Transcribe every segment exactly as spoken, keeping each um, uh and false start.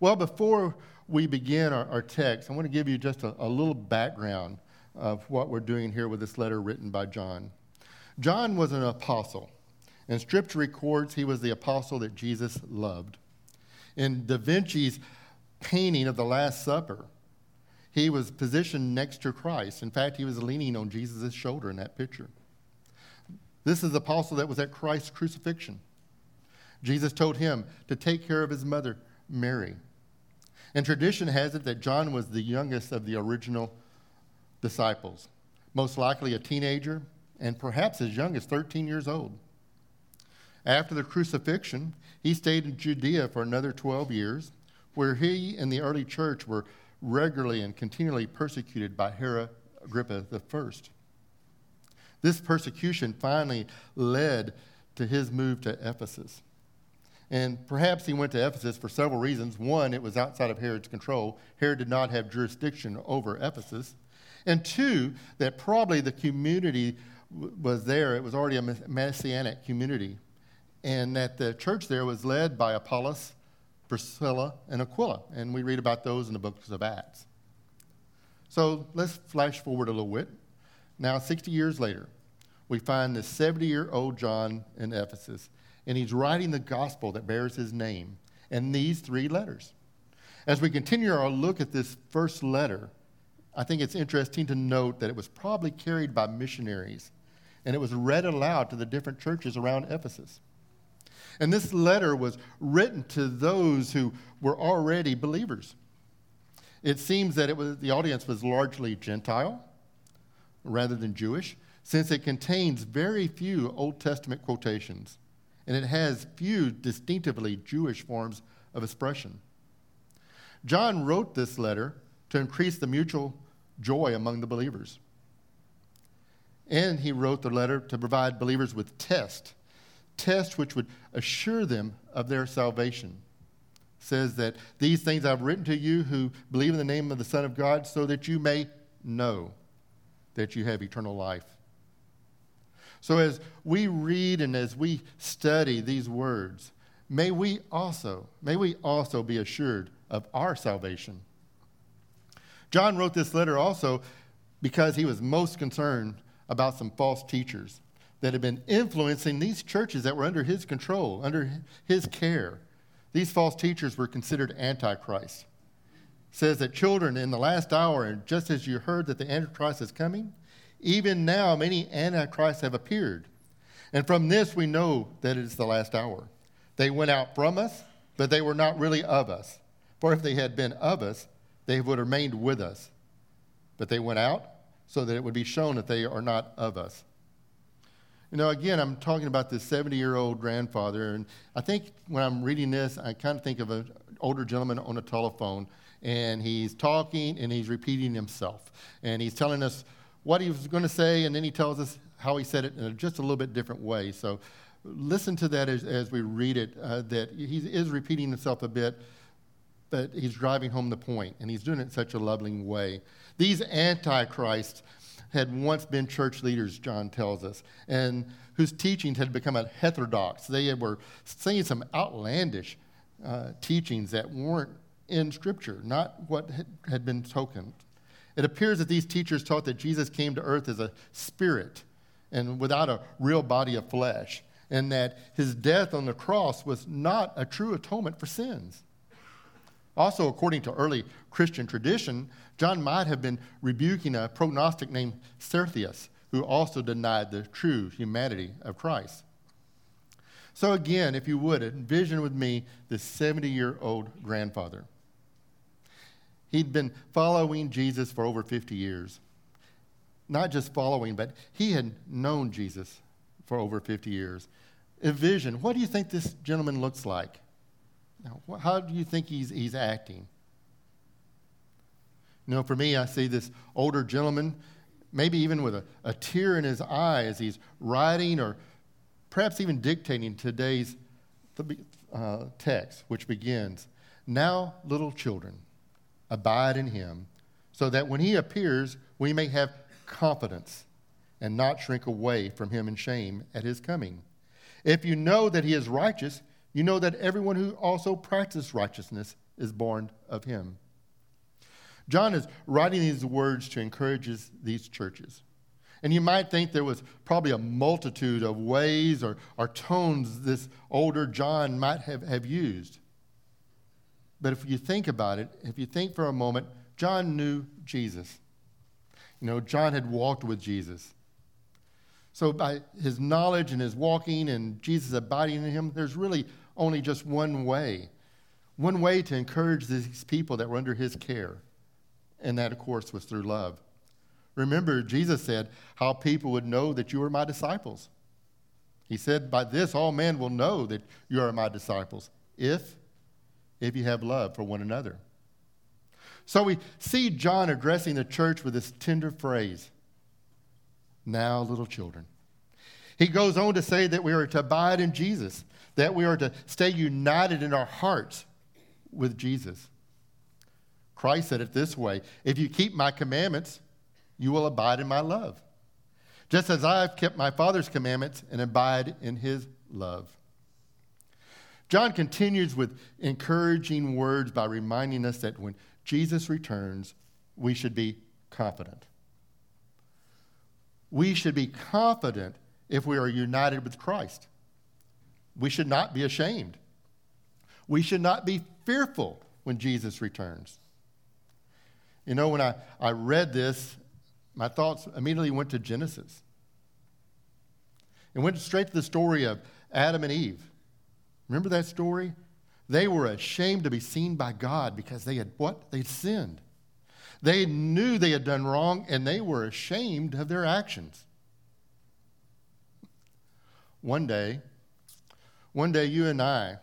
Well, before we begin our, our text, I want to give you just a, a little background of what we're doing here with this letter written by John. John was an apostle, and Scripture records he was the apostle that Jesus loved. In Da Vinci's painting of the Last Supper, he was positioned next to Christ. In fact, he was leaning on Jesus' shoulder in that picture. This is the apostle that was at Christ's crucifixion. Jesus told him to take care of his mother, Mary. And tradition has it that John was the youngest of the original disciples, most likely a teenager, and perhaps as young as thirteen years old. After the crucifixion, he stayed in Judea for another twelve years, where he and the early church were regularly and continually persecuted by Herod Agrippa I. This persecution finally led to his move to Ephesus. And perhaps he went to Ephesus for several reasons. One, it was outside of Herod's control. Herod did not have jurisdiction over Ephesus. And two, that probably the community w- was there. It was already a messianic community. And that the church there was led by Apollos, Priscilla, and Aquila. And we read about those in the books of Acts. So let's flash forward a little bit. Now, sixty years later, we find this seventy-year-old John in Ephesus. And he's writing the gospel that bears his name and these three letters. As we continue our look at this first letter, I think it's interesting to note that it was probably carried by missionaries, and it was read aloud to the different churches around Ephesus. And this letter was written to those who were already believers. It seems that it was, the audience was largely Gentile rather than Jewish, since it contains very few Old Testament quotations. And it has few distinctively Jewish forms of expression. John wrote this letter to increase the mutual joy among the believers. And he wrote the letter to provide believers with tests, tests which would assure them of their salvation. It says that these things I've written to you who believe in the name of the Son of God, so that you may know that you have eternal life. So as we read and as we study these words, may we also, may we also be assured of our salvation. John wrote this letter also because he was most concerned about some false teachers that had been influencing these churches that were under his control, under his care. These false teachers were considered antichrist. It says that children in the last hour, and just as you heard that the Antichrist is coming, even now, many antichrists have appeared. And from this, we know that it is the last hour. They went out from us, but they were not really of us. For if they had been of us, they would have remained with us. But they went out so that it would be shown that they are not of us. You know, again, I'm talking about this seventy-year-old grandfather. And I think when I'm reading this, I kind of think of an older gentleman on a telephone. And he's talking, and he's repeating himself. And he's telling us what he was going to say, and then he tells us how he said it in a, just a little bit different way. So listen to that as, as we read it, uh, that he is repeating himself a bit, but he's driving home the point, and he's doing it in such a loving way. These antichrists had once been church leaders, John tells us, and whose teachings had become heterodox. They were saying some outlandish uh, teachings that weren't in Scripture, not what had been spoken. It appears that these teachers taught that Jesus came to earth as a spirit and without a real body of flesh, and that his death on the cross was not a true atonement for sins. Also, according to early Christian tradition, John might have been rebuking a prognostic named Cerinthus, who also denied the true humanity of Christ. So again, if you would, envision with me this seventy-year-old grandfather. He'd been following Jesus for over fifty years. Not just following, but he had known Jesus for over fifty years. Envision, what do you think this gentleman looks like? Now, how do you think he's, he's acting? You know, for me, I see this older gentleman, maybe even with a, a tear in his eye as he's writing or perhaps even dictating today's uh, text, which begins, "Now, little children, abide in him, so that when he appears, we may have confidence and not shrink away from him in shame at his coming. If you know that he is righteous, you know that everyone who also practices righteousness is born of him. John is writing these words to encourage these churches. And you might think there was probably a multitude of ways or, or tones this older John might have, have used. But if you think about it, if you think for a moment, John knew Jesus. You know, John had walked with Jesus. So by his knowledge and his walking and Jesus abiding in him, there's really only just one way. One way to encourage these people that were under his care. And that, of course, was through love. Remember, Jesus said how people would know that you are my disciples. He said, by this all men will know that you are my disciples, if, if you have love for one another. So we see John addressing the church with this tender phrase, now little children. He goes on to say that we are to abide in Jesus, that we are to stay united in our hearts with Jesus. Christ said it this way, if you keep my commandments, you will abide in my love, just as I have kept my Father's commandments and abide in his love. John continues with encouraging words by reminding us that when Jesus returns, we should be confident. We should be confident if we are united with Christ. We should not be ashamed. We should not be fearful when Jesus returns. You know, when I, I read this, my thoughts immediately went to Genesis. It went straight to the story of Adam and Eve. Remember that story? They were ashamed to be seen by God because they had what? They'd sinned. They knew they had done wrong, and they were ashamed of their actions. One day, one day you and I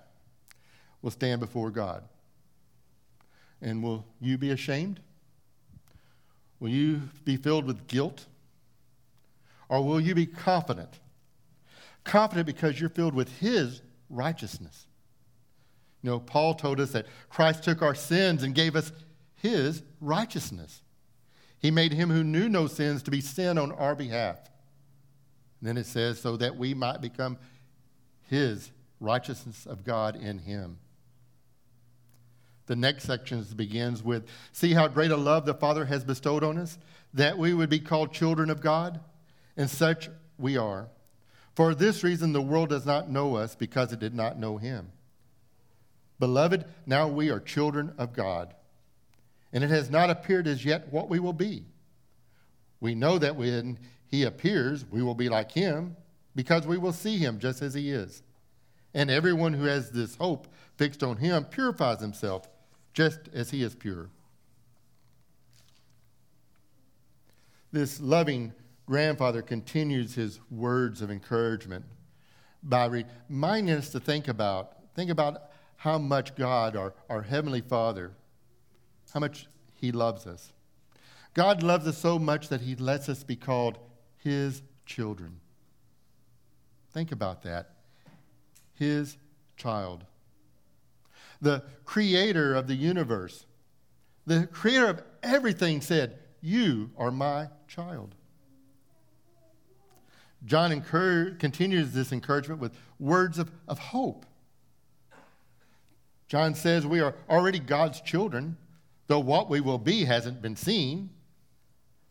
will stand before God. And will you be ashamed? Will you be filled with guilt? Or will you be confident? Confident because you're filled with his righteousness. You know, Paul told us that Christ took our sins and gave us his righteousness. He made him who knew no sins to be sin on our behalf. And then it says, so that we might become his righteousness of God in him. The next section begins with, see how great a love the Father has bestowed on us, that we would be called children of God, and such we are. For this reason the world does not know us, because it did not know him. Beloved, now we are children of God, and it has not appeared as yet what we will be. We know that when he appears, we will be like him, because we will see him just as he is. And everyone who has this hope fixed on him purifies himself, just as he is pure. This loving grandfather continues his words of encouragement by reminding us to think about, think about how much God, our, our Heavenly Father, how much he loves us. God loves us so much that he lets us be called his children. Think about that. His child. The creator of the universe, the creator of everything said, you are my child. John incur- continues this encouragement with words of, of hope. John says we are already God's children, though what we will be hasn't been seen.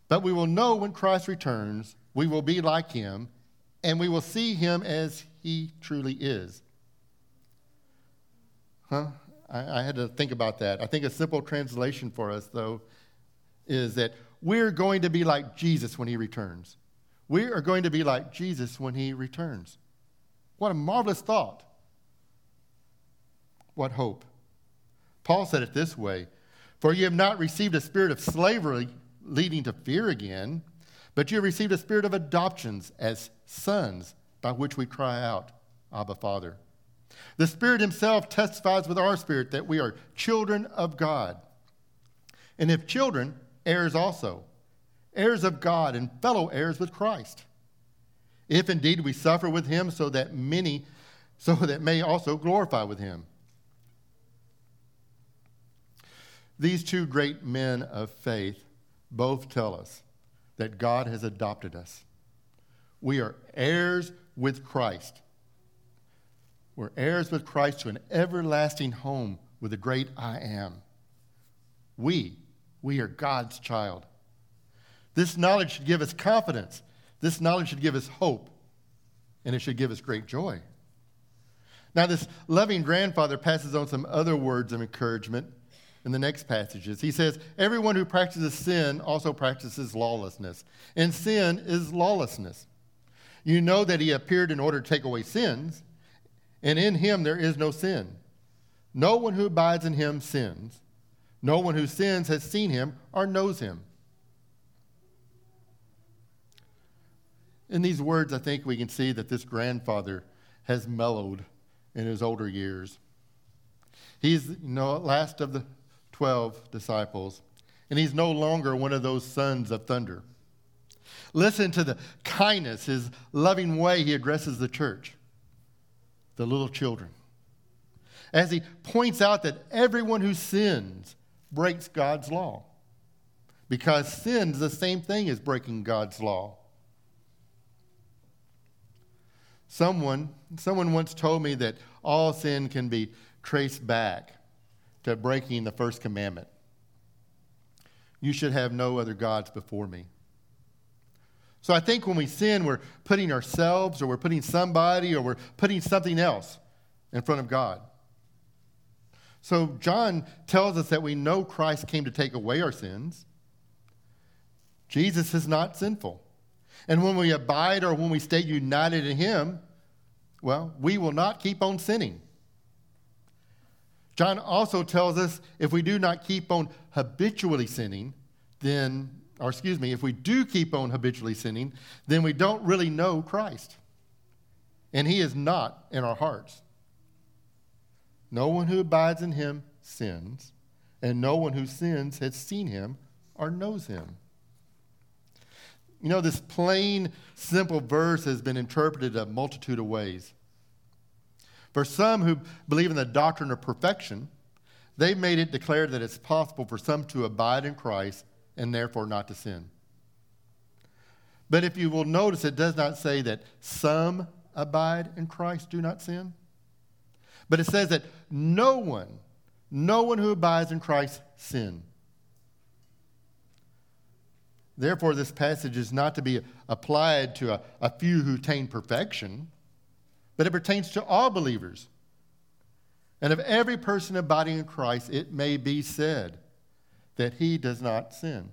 But we will know when Christ returns, we will be like him, and we will see him as he truly is. Huh? I, I had to think about that. I think a simple translation for us, though, is that we're going to be like Jesus when he returns. We are going to be like Jesus when he returns. What a marvelous thought. What hope. Paul said it this way, for you have not received a spirit of slavery leading to fear again, but you have received a spirit of adoptions as sons, by which we cry out, Abba, Father. The Spirit himself testifies with our spirit that we are children of God. And if children, heirs also, heirs of God and fellow heirs with Christ. If indeed we suffer with him so that many, so that may also glorify with him. These two great men of faith both tell us that God has adopted us. We are heirs with Christ. We're heirs with Christ to an everlasting home with the great I am. We, we are God's child. This knowledge should give us confidence. This knowledge should give us hope, and it should give us great joy. Now, this loving grandfather passes on some other words of encouragement in the next passages. He says, everyone who practices sin also practices lawlessness, and sin is lawlessness. You know that he appeared in order to take away sins, and in him there is no sin. No one who abides in him sins. No one who sins has seen him or knows him. In these words, I think we can see that this grandfather has mellowed in his older years. He's, you know, last of the twelve disciples, and he's no longer one of those sons of thunder. Listen to the kindness, his loving way he addresses the church, the little children, as he points out that everyone who sins breaks God's law, because sin is the same thing as breaking God's law. Someone, someone once told me that all sin can be traced back to breaking the first commandment. You should have no other gods before me. So I think when we sin, we're putting ourselves, or we're putting somebody, or we're putting something else in front of God. So John tells us that we know Christ came to take away our sins. Jesus is not sinful. And when we abide, or when we stay united in him, well, we will not keep on sinning. John also tells us if we do not keep on habitually sinning, then, or excuse me, if we do keep on habitually sinning, then we don't really know Christ. And he is not in our hearts. No one who abides in him sins, and no one who sins has seen him or knows him. You know, this plain, simple verse has been interpreted a multitude of ways. For some who believe in the doctrine of perfection, they've made it declared that it's possible for some to abide in Christ and therefore not to sin. But if you will notice, it does not say that some abide in Christ do not sin. But it says that no one, no one who abides in Christ sin. Therefore, this passage is not to be applied to a, a few who attain perfection, but it pertains to all believers. And of every person abiding in Christ, it may be said that he does not sin.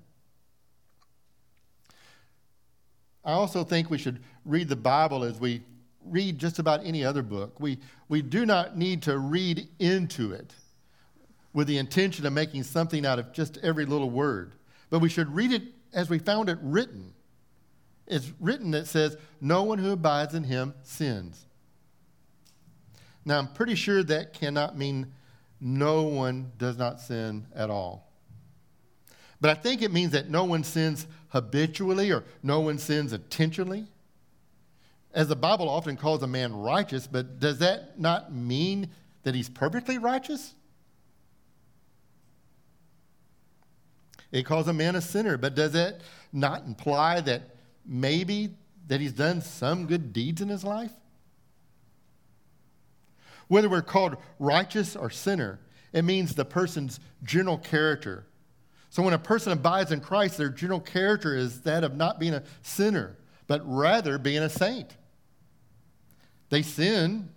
I also think we should read the Bible as we read just about any other book. We, we do not need to read into it with the intention of making something out of just every little word, but we should read it as we found it written. It's written that says, no one who abides in him sins. Now, I'm pretty sure that cannot mean no one does not sin at all. But I think it means that no one sins habitually, or no one sins intentionally. As the Bible often calls a man righteous, but does that not mean that he's perfectly righteous? It calls a man a sinner, but does that not imply that maybe that he's done some good deeds in his life? Whether we're called righteous or sinner, it means the person's general character. So when a person abides in Christ, their general character is that of not being a sinner, but rather being a saint. They sin,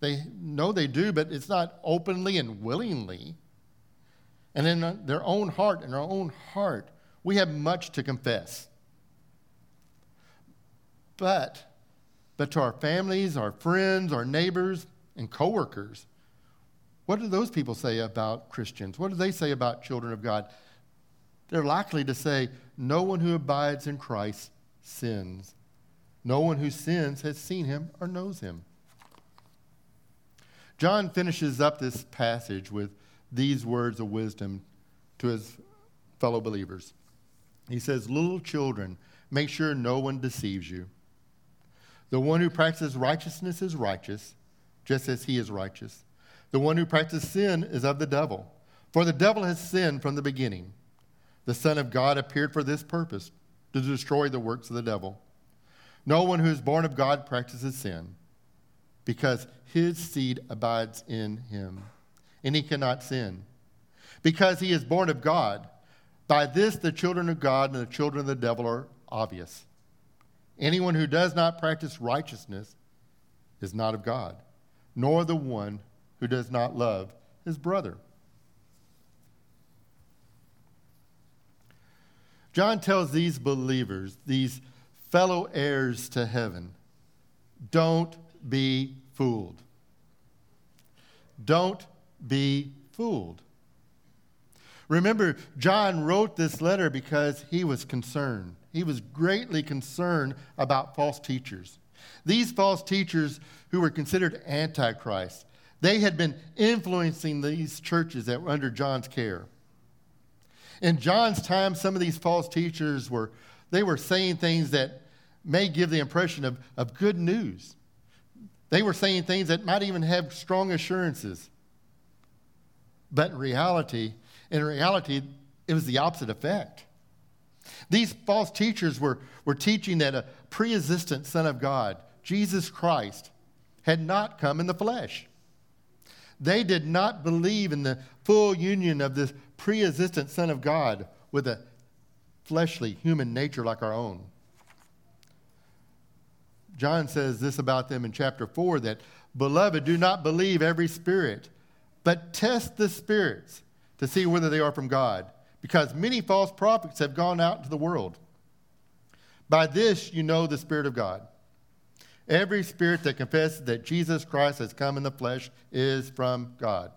they know they do, but it's not openly and willingly. And in their own heart, in our own heart, we have much to confess. But, but to our families, our friends, our neighbors, and coworkers, what do those people say about Christians? What do they say about children of God? They're likely to say, no one who abides in Christ sins. No one who sins has seen him or knows him. John finishes up this passage with these words of wisdom to his fellow believers. He says, little children, make sure no one deceives you. The one who practices righteousness is righteous, just as he is righteous. The one who practices sin is of the devil, for the devil has sinned from the beginning. The Son of God appeared for this purpose, to destroy the works of the devil. No one who is born of God practices sin, because his seed abides in him. and he cannot sin, because he is born of God. By this, the children of God and the children of the devil are obvious. Anyone who does not practice righteousness is not of God, nor the one who does not love his brother. John tells these believers, these fellow heirs to heaven, don't be fooled. Don't be fooled. Remember, John wrote this letter because he was concerned. He was greatly concerned about false teachers. These false teachers who were considered antichrists, they had been influencing these churches that were under John's care. In John's time, some of these false teachers were, they were saying things that may give the impression of, of good news. They were saying things that might even have strong assurances. But in reality, in reality, it was the opposite effect. These false teachers were, were teaching that a pre-existent Son of God, Jesus Christ, had not come in the flesh. They did not believe in the full union of this pre-existent Son of God with a fleshly human nature like our own. John says this about them in chapter four, that, beloved, do not believe every spirit, but test the spirits to see whether they are from God, because many false prophets have gone out into the world. By this you know the Spirit of God. Every spirit that confesses that Jesus Christ has come in the flesh is from God.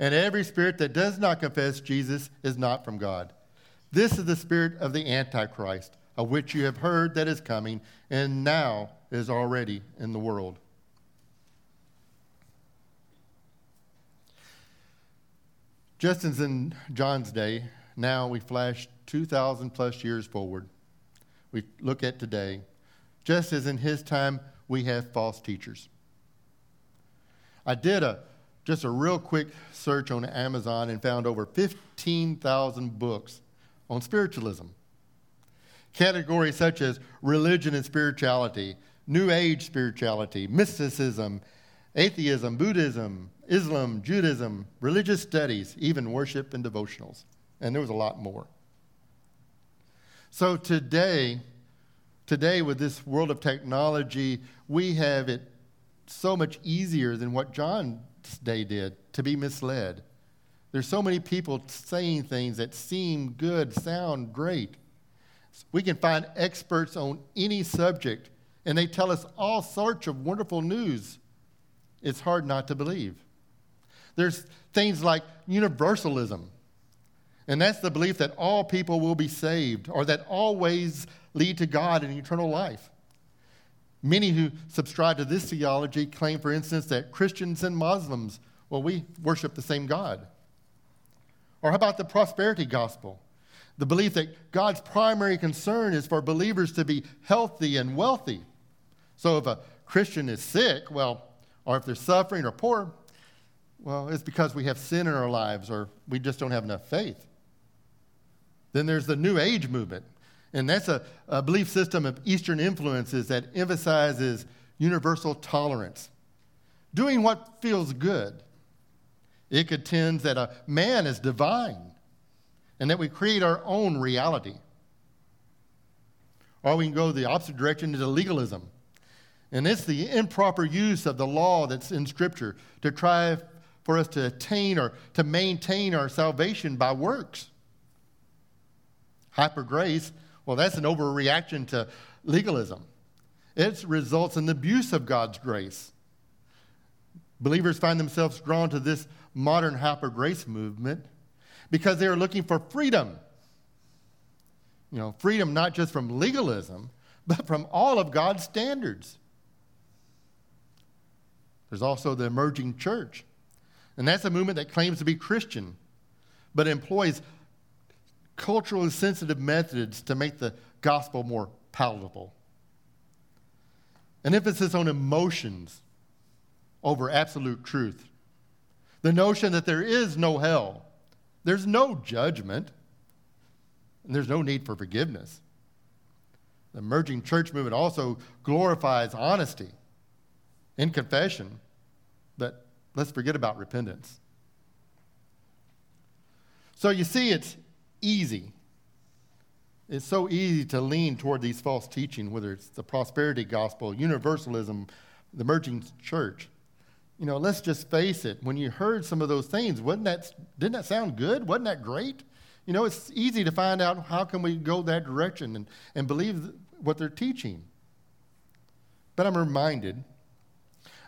And every spirit that does not confess Jesus is not from God. This is the spirit of the Antichrist, of which you have heard that is coming, and now is already in the world. Just as in John's day, now we flash two thousand plus years forward. We look at today. Just as in his time, we have false teachers. I did a Just a real quick search on Amazon and found over fifteen thousand books on spiritualism. Categories such as religion and spirituality, New Age spirituality, mysticism, atheism, Buddhism, Islam, Judaism, religious studies, even worship and devotionals. And there was a lot more. So today, today with this world of technology, we have it so much easier than what John day did, to be misled. There's so many people saying things that seem good, sound great. We can find experts on any subject, and they tell us all sorts of wonderful news. It's hard not to believe. There's things like universalism, and that's the belief that all people will be saved, or that all ways lead to God and eternal life. Many who subscribe to this theology claim, for instance, that Christians and Muslims, well, we worship the same God. Or how about the prosperity gospel? The belief that God's primary concern is for believers to be healthy and wealthy. So if a Christian is sick, well, or if they're suffering or poor, well, it's because we have sin in our lives or we just don't have enough faith. Then there's the New Age movement. And that's a, a belief system of Eastern influences that emphasizes universal tolerance, doing what feels good. It contends that a man is divine and that we create our own reality. Or we can go the opposite direction into legalism. And it's the improper use of the law that's in Scripture to try for us to attain or to maintain our salvation by works. Hyper grace, well, that's an overreaction to legalism. It results in the abuse of God's grace. Believers find themselves drawn to this modern hyper-grace movement because they are looking for freedom. You know, freedom not just from legalism, but from all of God's standards. There's also the emerging church, and that's a movement that claims to be Christian, but employs culturally sensitive methods to make the gospel more palatable. An emphasis on emotions over absolute truth. The notion that there is no hell, there's no judgment, and there's no need for forgiveness. The emerging church movement also glorifies honesty in confession, but Let's forget about repentance. So you see, it's easy. It's so easy to lean toward these false teaching, whether it's the prosperity gospel, universalism, the emerging church. You know, let's just face it. When you heard some of those things, wasn't that didn't that sound good? Wasn't that great? You know, it's easy to find out how can we go that direction and, and believe what they're teaching. But I'm reminded,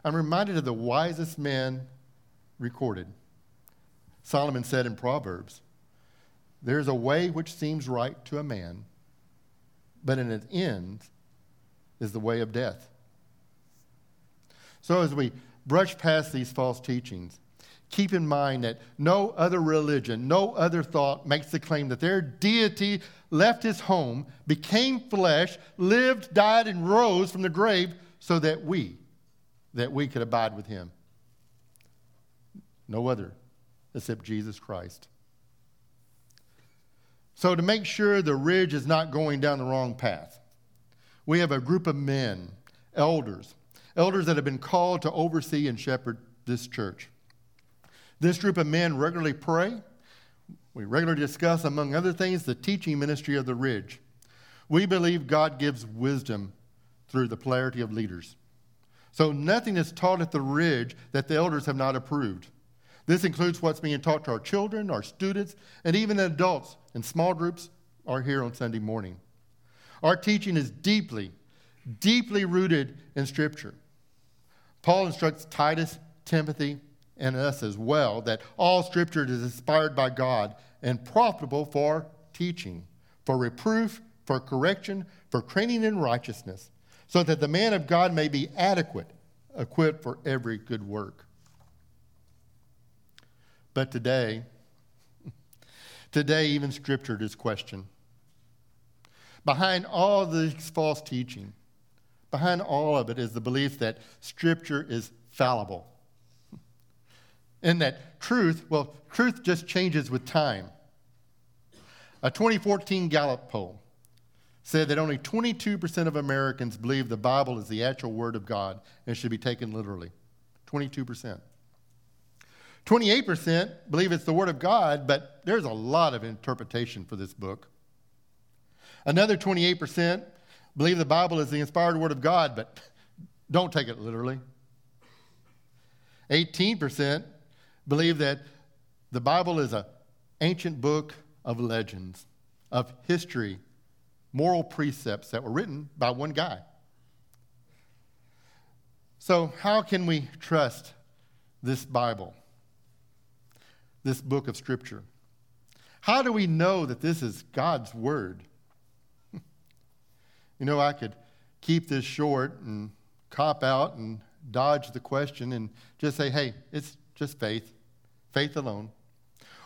I'm reminded of the wisest man recorded. Solomon said in Proverbs, "There is a way which seems right to a man, but in its end is the way of death." So as we brush past these false teachings, keep in mind that no other religion, no other thought makes the claim that their deity left his home, became flesh, lived, died, and rose from the grave so that we, that we could abide with him. No other except Jesus Christ. So to make sure the ridge is not going down the wrong path, we have a group of men, elders, elders that have been called to oversee and shepherd this church. This group of men regularly pray. We regularly discuss, among other things, the teaching ministry of the ridge. We believe God gives wisdom through the plurality of leaders. So nothing is taught at the ridge that the elders have not approved. This includes what's being taught to our children, our students, and even adults in small groups are here on Sunday morning. Our teaching is deeply, deeply rooted in Scripture. Paul instructs Titus, Timothy, and us as well that all Scripture is inspired by God and profitable for teaching, for reproof, for correction, for training in righteousness, so that the man of God may be adequate, equipped for every good work. But today, today even Scripture is questioned. Behind all this false teaching, behind all of it is the belief that Scripture is fallible. And that truth, well, truth just changes with time. A twenty fourteen Gallup poll said that only twenty-two percent of Americans believe the Bible is the actual Word of God and should be taken literally. twenty-two percent. twenty-eight percent believe it's the Word of God, but there's a lot of interpretation for this book. Another twenty-eight percent believe the Bible is the inspired Word of God, but don't take it literally. eighteen percent believe that the Bible is an ancient book of legends, of history, moral precepts that were written by one guy. So how can we trust this Bible? This book of Scripture. How do we know that this is God's Word? You know, I could keep this short and cop out and dodge the question and just say, hey, it's just faith, faith alone.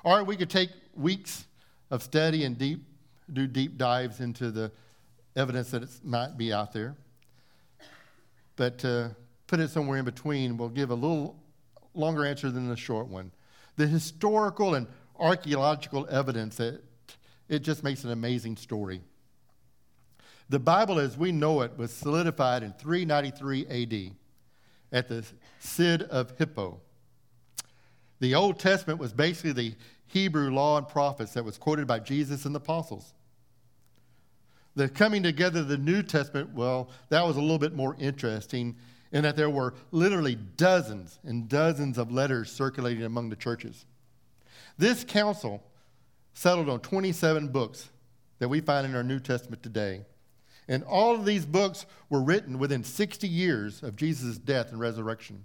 Or we could take weeks of study and deep, do deep dives into the evidence that it might be out there. But uh, put it somewhere in between. We'll give a little longer answer than the short one. The historical and archaeological evidence, it, it just makes an amazing story. The Bible as we know it was solidified in three ninety-three A D at the Synod of Hippo. The Old Testament was basically the Hebrew law and prophets that was quoted by Jesus and the apostles. The coming together of the New Testament, well, that was a little bit more interesting in that there were literally dozens and dozens of letters circulating among the churches. This council settled on twenty-seven books that we find in our New Testament today. And all of these books were written within sixty years of Jesus' death and resurrection.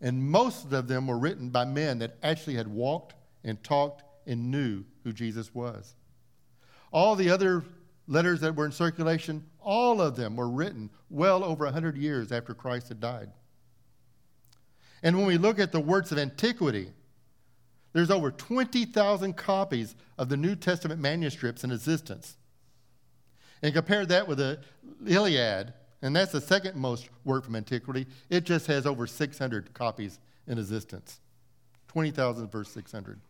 And most of them were written by men that actually had walked and talked and knew who Jesus was. All the other letters that were in circulation, all of them were written well over one hundred years after Christ had died. And when we look at the works of antiquity, there's over twenty thousand copies of the New Testament manuscripts in existence. And compare that with the Iliad, and that's the second most work from antiquity. It just has over six hundred copies in existence. twenty thousand verse six hundred.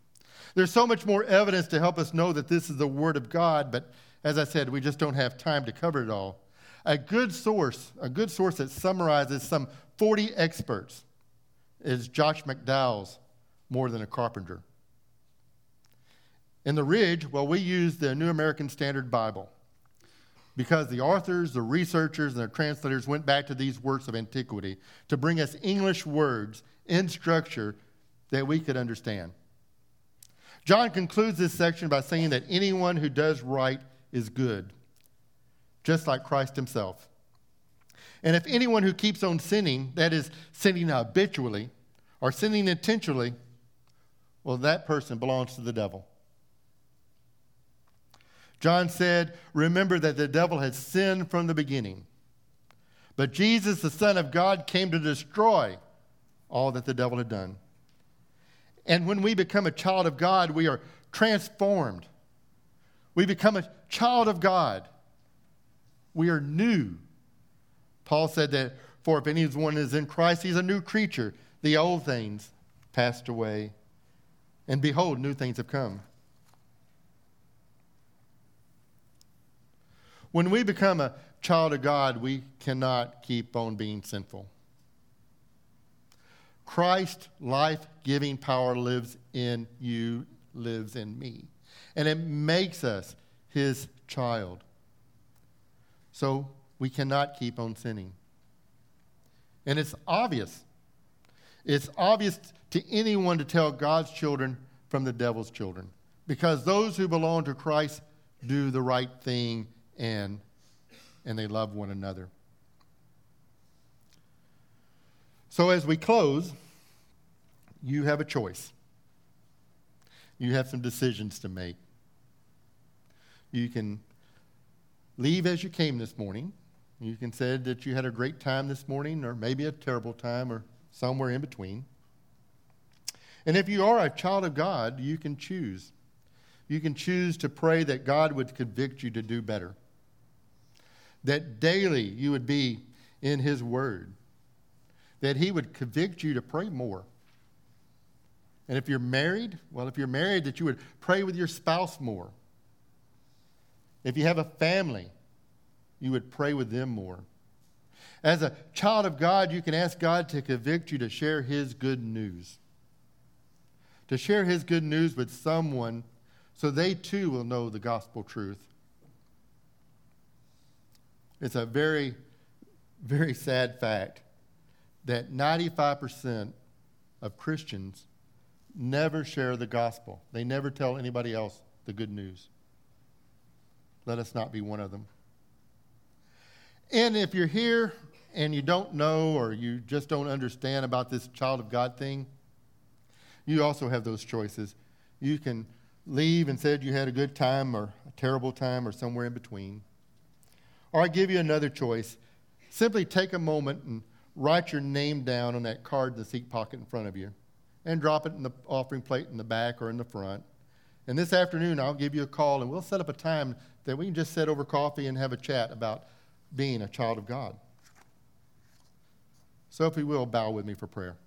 There's so much more evidence to help us know that this is the Word of God, but as I said, we just don't have time to cover it all. A good source, a good source that summarizes some forty experts is Josh McDowell's More Than a Carpenter. In the Ridge, well, we use the New American Standard Bible because the authors, the researchers, and the translators went back to these works of antiquity to bring us English words in structure that we could understand. John concludes this section by saying that anyone who does right is good, just like Christ himself. And if anyone who keeps on sinning, that is, sinning habitually or sinning intentionally, well, that person belongs to the devil. John said, remember that the devil has sinned from the beginning. But Jesus, the Son of God, came to destroy all that the devil had done. And when we become a child of God, we are transformed. We become a child of God. We are new. Paul said that, for if anyone is in Christ, he's a new creature. The old things passed away, and behold, new things have come. When we become a child of God, we cannot keep on being sinful. Christ's life-giving power lives in you, lives in me, and it makes us his child. So we cannot keep on sinning. And it's obvious. It's obvious to anyone to tell God's children from the devil's children, because those who belong to Christ do the right thing and and they love one another. So as we close, you have a choice. You have some decisions to make. You can leave as you came this morning. You can say that you had a great time this morning, or maybe a terrible time, or somewhere in between. And if you are a child of God, you can choose. You can choose to pray that God would convict you to do better, that daily you would be in his word, that he would convict you to pray more. And if you're married, well, if you're married, that you would pray with your spouse more. If you have a family, you would pray with them more. As a child of God, you can ask God to convict you to share his good news, to share his good news with someone so they too will know the gospel truth. It's a very, very sad fact that ninety-five percent of Christians never share the gospel. They never tell anybody else the good news. Let us not be one of them. And if you're here and you don't know, or you just don't understand about this child of God thing, you also have those choices. You can leave and said you had a good time or a terrible time or somewhere in between. Or I give you another choice. Simply take a moment and write your name down on that card in the seat pocket in front of you and drop it in the offering plate in the back or in the front. And this afternoon I'll give you a call and we'll set up a time that we can just sit over coffee and have a chat about being a child of God. So if you will, bow with me for prayer.